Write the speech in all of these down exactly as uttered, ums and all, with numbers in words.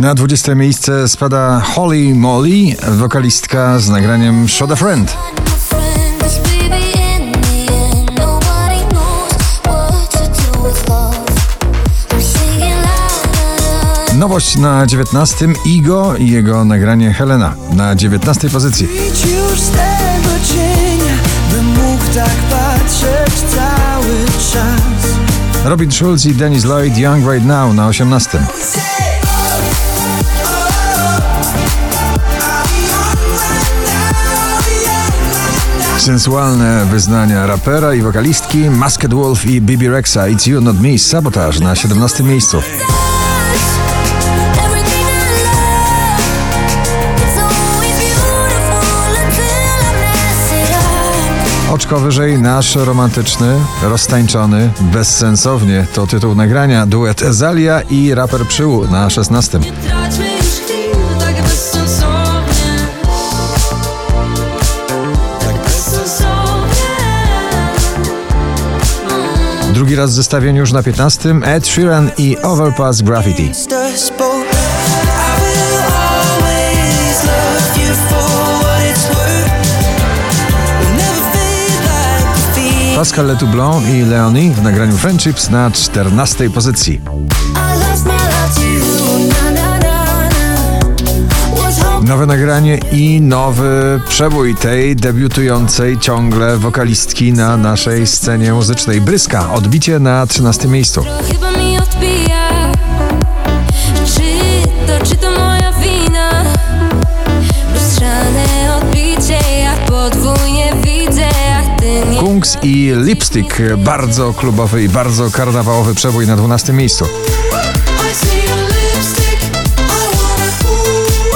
Na dwudzieste miejsce spada Holly Molly, wokalistka z nagraniem Shot a Friend. Nowość na dziewiętnastym Igo i jego nagranie Helena na dziewiętnastej pozycji. Już z tego cienia, bym mógł tak patrzeć cały czas. Robin Schulz i Dennis Lloyd, Young Right Now na osiemnastym. Sensualne wyznania rapera i wokalistki Masked Wolf i Bebe Rexha, It's You Not Me, Sabotaż na siedemnastym miejscu. Oczko wyżej nasz romantyczny, roztańczony, bezsensownie to tytuł nagrania, duet Azalia i raper Przyłu na szesnastym. Drugi raz w zestawieniu już na piętnastym Ed Sheeran i Overpass Graffiti. Pascal Letoublon i Leonie w nagraniu Friendships na czternastej pozycji. Nowe nagranie i nowy przebój tej debiutującej ciągle wokalistki na naszej scenie muzycznej. Bryska, odbicie na trzynastym miejscu. Chyba mi odbija. Czy to, czy to moja wina? Lustrzane odbicie, ja podwójnie widzę, jak ty nie... Kungs i Lipstick, bardzo klubowy i bardzo karnawałowy przebój na dwunastym miejscu.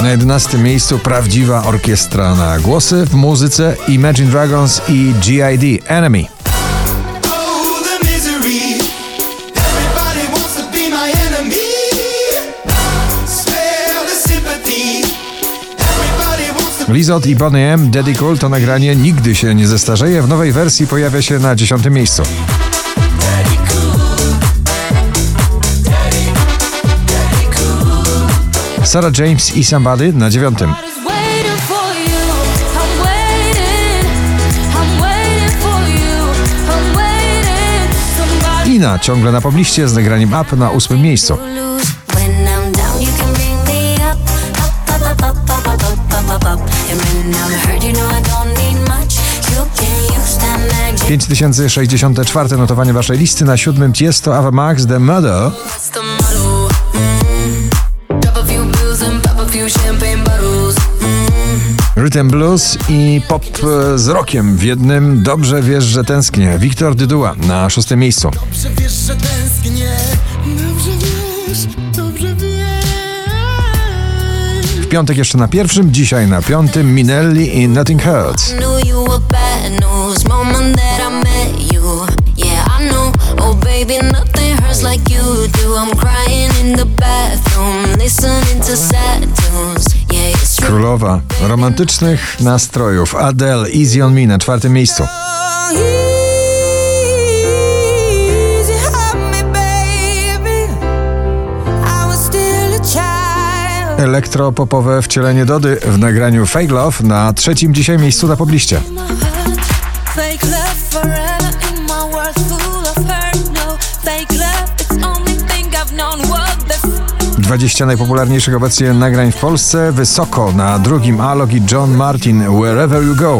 Na jedenastym miejscu prawdziwa orkiestra na głosy w muzyce Imagine Dragons i J I D, Enemy. Lizzo i Bonnie M., Daddy Cool, to nagranie nigdy się nie zestarzeje. W nowej wersji pojawia się na dziesiątym miejscu. Sarah James i Somebody na dziewiątym. Lina ciągle na pobliście z nagraniem Up na ósmym miejscu. pięć tysięcy sześćdziesiąt cztery notowanie waszej listy. Na siódmym Tiesto, Ava Max, The Mother. Rhythm blues i pop z rockiem w jednym. Dobrze wiesz, że tęsknię. Wiktor Dyduła na szóstym miejscu. Dobrze wiesz, że tęsknię. Dobrze wiesz, dobrze wiesz. W piątek jeszcze na pierwszym, dzisiaj na piątym Minelli i Nothing Hurts. Królowa romantycznych nastrojów Adele, Easy on Me na czwartym miejscu. Elektropopowe wcielenie Dody w nagraniu Fake Love na trzecim dzisiaj miejscu na pobliście. dwadzieścia najpopularniejszych obecnie nagrań w Polsce. Wysoko na drugim Alok i John Martin, Wherever You Go.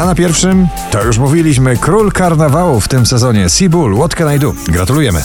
A na pierwszym, to już mówiliśmy, król karnawału w tym sezonie Seabull, What Can I Do? Gratulujemy.